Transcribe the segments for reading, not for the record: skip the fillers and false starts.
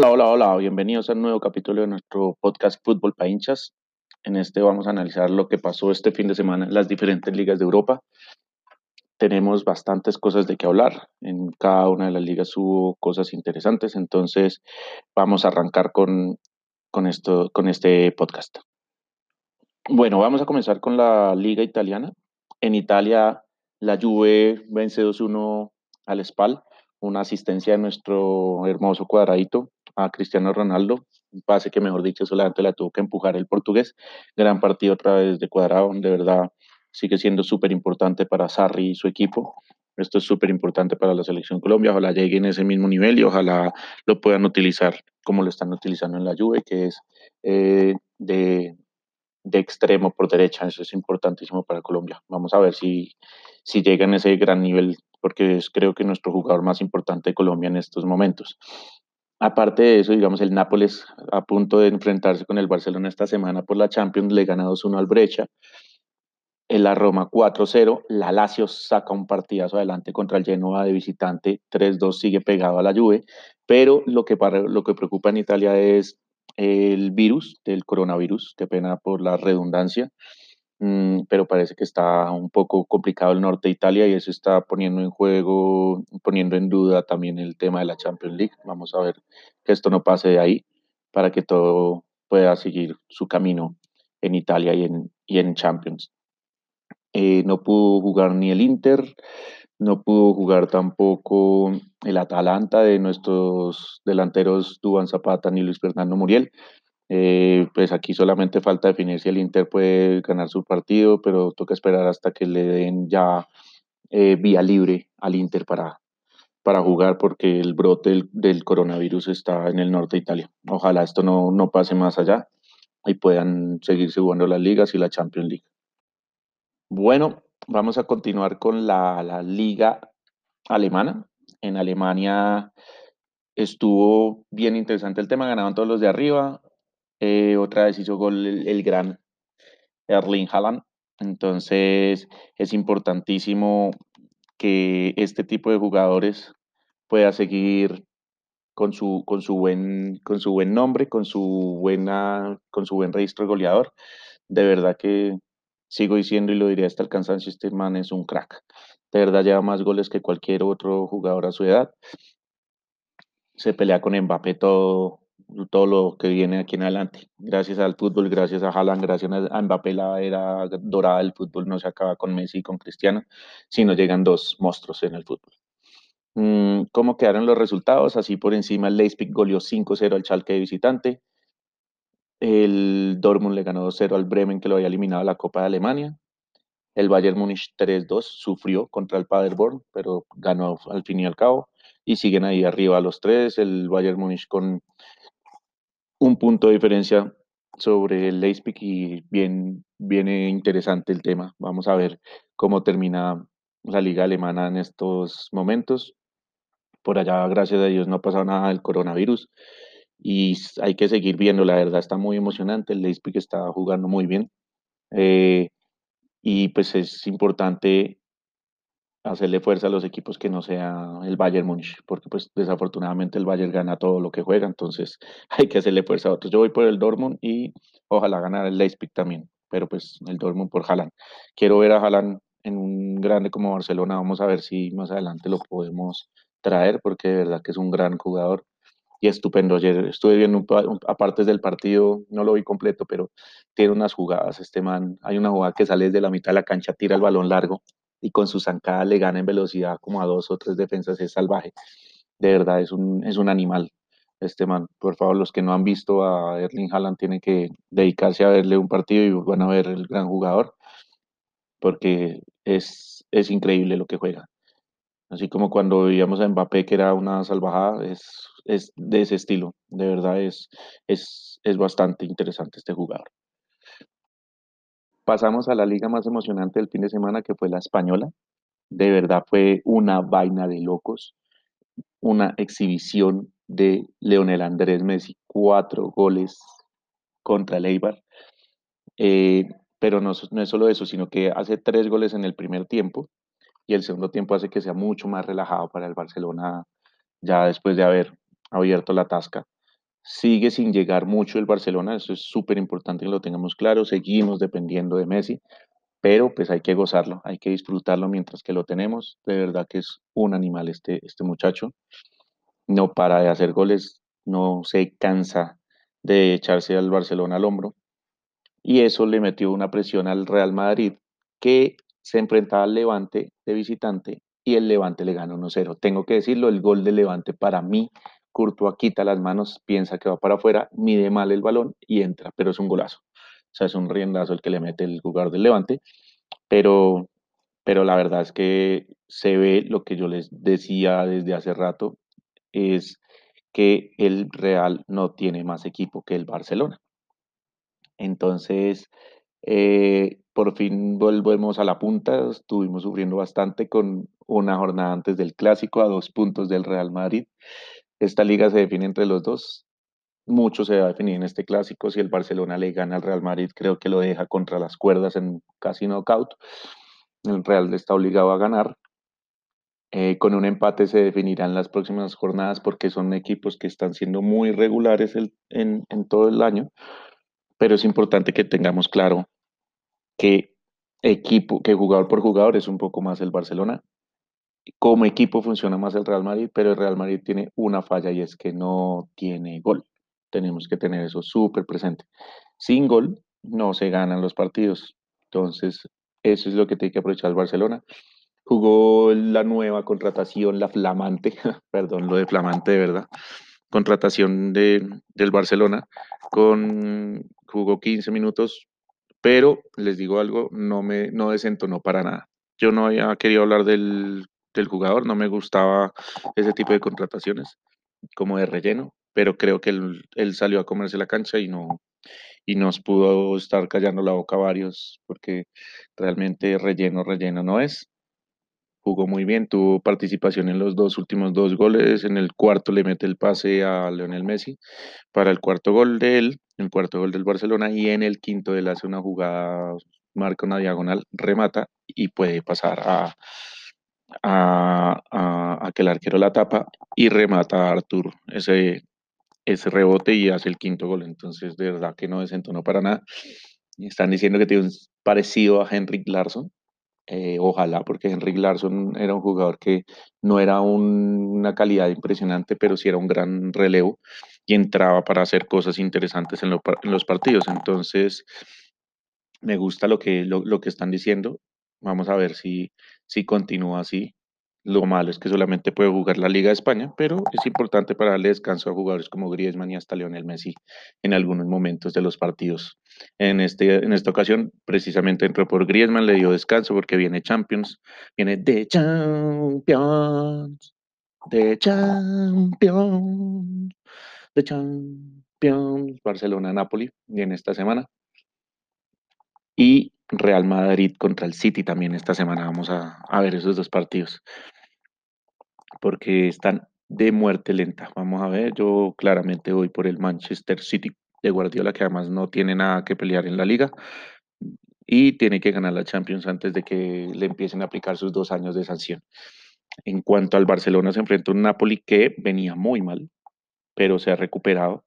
Hola, hola, hola. Bienvenidos a un nuevo capítulo de nuestro podcast Fútbol para Hinchas. En este vamos a analizar lo que pasó este fin de semana en las diferentes ligas de Europa. Tenemos bastantes cosas de qué hablar. En cada una de las ligas hubo cosas interesantes. Entonces vamos a arrancar con este podcast. Bueno, vamos a comenzar con la liga italiana. En Italia, la Juve vence 2-1 al SPAL. Una asistencia de nuestro hermoso cuadradito a Cristiano Ronaldo, un pase que mejor dicho solamente la tuvo que empujar el portugués. Gran partido otra vez de Cuadrado, de verdad sigue siendo súper importante para Sarri y su equipo. Esto es súper importante para la selección Colombia, ojalá lleguen a ese mismo nivel y ojalá lo puedan utilizar como lo están utilizando en la Juve, que es de extremo por derecha. Eso es importantísimo para Colombia. Vamos a ver si llegan a ese gran nivel, porque es creo que nuestro jugador más importante de Colombia en estos momentos. Aparte de eso, digamos, el Nápoles, a punto de enfrentarse con el Barcelona esta semana por la Champions, le gana 2-1 al Brecha. En la Roma 4-0, la Lazio saca un partidazo adelante contra el Genoa de visitante, 3-2, sigue pegado a la Juve, pero lo que preocupa en Italia es el virus del coronavirus, qué pena por la redundancia, pero parece que está un poco complicado el norte de Italia y eso está poniendo en duda también el tema de la Champions League. Vamos a ver que esto no pase de ahí para que todo pueda seguir su camino en Italia y en Champions. No pudo jugar ni el Inter, no pudo jugar tampoco el Atalanta de nuestros delanteros Dubán Zapata ni Luis Fernando Muriel. Pues aquí solamente falta definir si el Inter puede ganar su partido, pero toca esperar hasta que le den ya vía libre al Inter para jugar, porque el brote del coronavirus está en el norte de Italia. Ojalá esto no pase más allá y puedan seguirse jugando las ligas y la Champions League. Bueno, vamos a continuar con la liga alemana. En Alemania estuvo bien interesante el tema, ganaron todos los de arriba. Otra vez hizo gol el gran Erling Haaland. Entonces es importantísimo que este tipo de jugadores pueda seguir con su buen nombre, con su buen registro de goleador. De verdad que sigo diciendo y lo diré hasta el cansancio, este man es un crack. De verdad lleva más goles que cualquier otro jugador a su edad. Se pelea con Mbappé todo lo que viene aquí en adelante. Gracias al fútbol, gracias a Haaland, gracias a Mbappé, la era dorada del fútbol no se acaba con Messi y con Cristiano, sino llegan dos monstruos en el fútbol. ¿Cómo quedaron los resultados? Así por encima, el Leipzig goleó 5-0 al Schalke de visitante. El Dortmund le ganó 2-0 al Bremen, que lo había eliminado de la Copa de Alemania. El Bayern Múnich 3-2, sufrió contra el Paderborn, pero ganó al fin y al cabo. Y siguen ahí arriba los tres. El Bayern Múnich con un punto de diferencia sobre el Leipzig y viene interesante el tema. Vamos a ver cómo termina la liga alemana en estos momentos. Por allá, gracias a Dios, no ha pasado nada del coronavirus y hay que seguir viendo. La verdad está muy emocionante, el Leipzig está jugando muy bien y pues es importante hacerle fuerza a los equipos que no sea el Bayern Múnich, porque pues desafortunadamente el Bayern gana todo lo que juega, entonces hay que hacerle fuerza a otros. Yo voy por el Dortmund y ojalá ganar el Leipzig también, pero pues el Dortmund por Haaland. Quiero ver a Haaland en un grande como Barcelona, vamos a ver si más adelante lo podemos traer, porque de verdad que es un gran jugador y estupendo. Ayer estuve viendo a partes del partido, no lo vi completo, pero tiene unas jugadas, este man, hay una jugada que sale desde la mitad de la cancha, tira el balón largo, y con su zancada le gana en velocidad como a dos o tres defensas, es salvaje. De verdad, es un animal este man. Por favor, los que no han visto a Erling Haaland tienen que dedicarse a verle un partido y van a ver el gran jugador, porque es increíble lo que juega. Así como cuando veíamos a Mbappé, que era una salvajada, es de ese estilo. De verdad, es bastante interesante este jugador. Pasamos a la liga más emocionante del fin de semana, que fue la española. De verdad fue una vaina de locos, una exhibición de Lionel Andrés Messi, 4 goles contra el Eibar. Pero no es solo eso, sino que hace 3 goles en el primer tiempo y el segundo tiempo hace que sea mucho más relajado para el Barcelona, ya después de haber abierto la tasca. Sigue sin llegar mucho el Barcelona, eso es súper importante que lo tengamos claro, seguimos dependiendo de Messi, pero pues hay que gozarlo, hay que disfrutarlo mientras que lo tenemos. De verdad que es un animal este muchacho, no para de hacer goles, no se cansa de echarse al Barcelona al hombro, y eso le metió una presión al Real Madrid, que se enfrentaba al Levante de visitante, y el Levante le ganó 1-0. Tengo que decirlo, el gol de Levante para mí, Courtois quita las manos, piensa que va para afuera, mide mal el balón y entra, pero es un golazo. O sea, es un riendazo el que le mete el jugador del Levante, pero la verdad es que se ve lo que yo les decía desde hace rato, es que el Real no tiene más equipo que el Barcelona. Entonces, por fin volvemos a la punta, estuvimos sufriendo bastante con una jornada antes del Clásico, a 2 puntos del Real Madrid. Esta liga se define entre los dos, mucho se va a definir en este Clásico. Si el Barcelona le gana al Real Madrid, creo que lo deja contra las cuerdas en casi knockout. El Real está obligado a ganar. Con un empate se definirán las próximas jornadas, porque son equipos que están siendo muy regulares en todo el año, pero es importante que tengamos claro que jugador por jugador es un poco más el Barcelona. Como equipo funciona más el Real Madrid, pero el Real Madrid tiene una falla, y es que no tiene gol. Tenemos que tener eso súper presente. Sin gol no se ganan los partidos. Entonces, eso es lo que tiene que aprovechar el Barcelona. Jugó la nueva contratación, la flamante, perdón, lo de flamante de verdad, contratación del Barcelona, jugó 15 minutos, pero les digo algo, no desentonó para nada. Yo no había querido hablar del jugador, no me gustaba ese tipo de contrataciones, como de relleno, pero creo que él salió a comerse la cancha y nos pudo estar callando la boca a varios, porque realmente relleno no es. Jugó muy bien, tuvo participación en los últimos dos goles, en el cuarto le mete el pase a Lionel Messi para el cuarto gol del Barcelona, y en el quinto él hace una jugada, marca una diagonal, remata y puede pasar a que el arquero la tapa y remata a Artur ese rebote y hace el quinto gol. Entonces, de verdad que no desentonó para nada. Están diciendo que tiene un parecido a Henrik Larsson. Ojalá, porque Henrik Larsson era un jugador que no era una calidad impresionante, pero sí era un gran relevo y entraba para hacer cosas interesantes en los partidos. Entonces, me gusta lo que están diciendo. Vamos a ver si continúa así. Lo malo es que solamente puede jugar la Liga de España, pero es importante para darle descanso a jugadores como Griezmann y hasta Lionel Messi en algunos momentos de los partidos. En esta ocasión, precisamente entró por Griezmann, le dio descanso porque viene Champions. Viene de Champions, de Champions, de Champions. Barcelona-Nápoles viene esta semana. Y Real Madrid contra el City también esta semana. Vamos a ver esos dos partidos, porque están de muerte lenta. Vamos a ver, yo claramente voy por el Manchester City de Guardiola, que además no tiene nada que pelear en la Liga y tiene que ganar la Champions antes de que le empiecen a aplicar sus 2 años de sanción. En cuanto al Barcelona, se enfrenta a un Napoli que venía muy mal, pero se ha recuperado.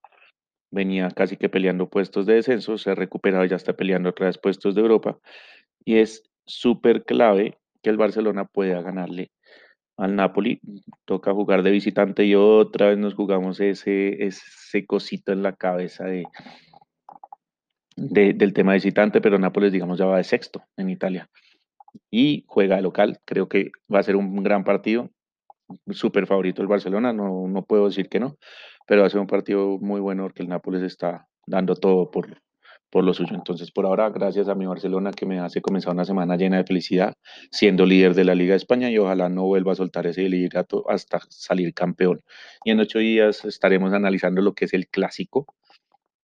Venía casi que peleando puestos de descenso, se ha recuperado y ya está peleando otra vez puestos de Europa. Y es súper clave que el Barcelona pueda ganarle al Napoli. Toca jugar de visitante y otra vez nos jugamos ese cosito en la cabeza del tema de visitante, pero Nápoles, digamos, ya va de 6º en Italia. Y juega de local, creo que va a ser un gran partido. Súper favorito el Barcelona, no puedo decir que no, pero va a ser un partido muy bueno porque el Nápoles está dando todo por lo suyo. Entonces, por ahora, gracias a mi Barcelona, que me hace comenzar una semana llena de felicidad, siendo líder de la Liga de España, y ojalá no vuelva a soltar ese liderato hasta salir campeón. Y en 8 días estaremos analizando lo que es el Clásico,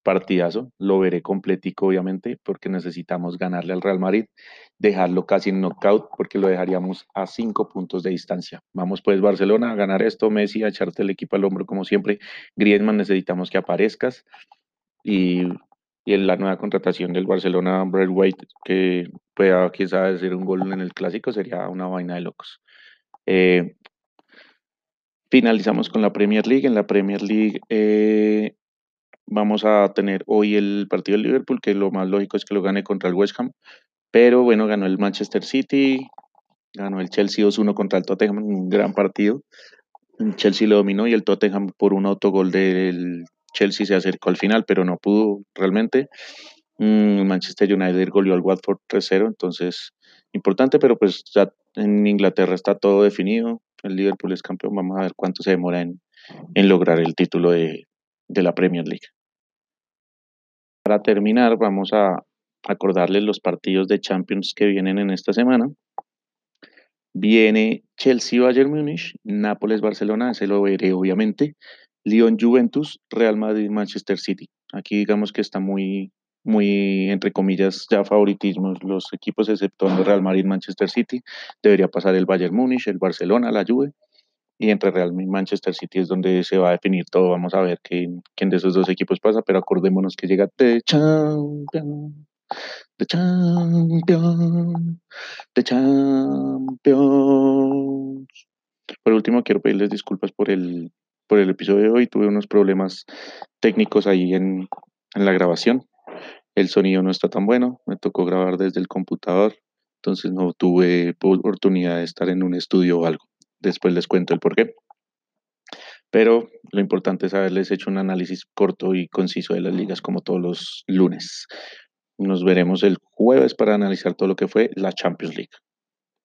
partidazo, lo veré completico obviamente, porque necesitamos ganarle al Real Madrid, dejarlo casi en knockout, porque lo dejaríamos a 5 puntos de distancia. Vamos pues, Barcelona, a ganar esto, Messi, a echarte el equipo al hombro como siempre. Griezmann, necesitamos que aparezcas, y en la nueva contratación del Barcelona, Brad White, que pueda quizás hacer un gol en el Clásico, sería una vaina de locos. Finalizamos con la Premier League. En la Premier League Vamos a tener hoy el partido del Liverpool, que lo más lógico es que lo gane contra el West Ham. Pero bueno, ganó el Manchester City, ganó el Chelsea 2-1 contra el Tottenham, un gran partido. El Chelsea lo dominó y el Tottenham por un autogol del Chelsea se acercó al final, pero no pudo realmente. El Manchester United goleó al Watford 3-0, entonces importante, pero pues ya en Inglaterra está todo definido. El Liverpool es campeón, vamos a ver cuánto se demora en lograr el título de la Premier League. Para terminar, vamos a acordarles los partidos de Champions que vienen en esta semana. Viene Chelsea-Bayern Múnich, Nápoles-Barcelona, ese lo veré obviamente, Lyon-Juventus, Real Madrid-Manchester City. Aquí digamos que está muy, entre comillas, ya favoritismos los equipos, excepto el Real Madrid-Manchester City. Debería pasar el Bayern Múnich, el Barcelona, la Juve, y entre Real Madrid y Manchester City es donde se va a definir todo. Vamos a ver quién de esos dos equipos pasa, pero acordémonos que llega The Champions. Por último, quiero pedirles disculpas por el episodio de hoy. Tuve unos problemas técnicos ahí en la grabación. El sonido no está tan bueno, me tocó grabar desde el computador, entonces no tuve oportunidad de estar en un estudio o algo. Después les cuento el porqué. Pero lo importante es haberles hecho un análisis corto y conciso de las ligas como todos los lunes. Nos veremos el jueves para analizar todo lo que fue la Champions League.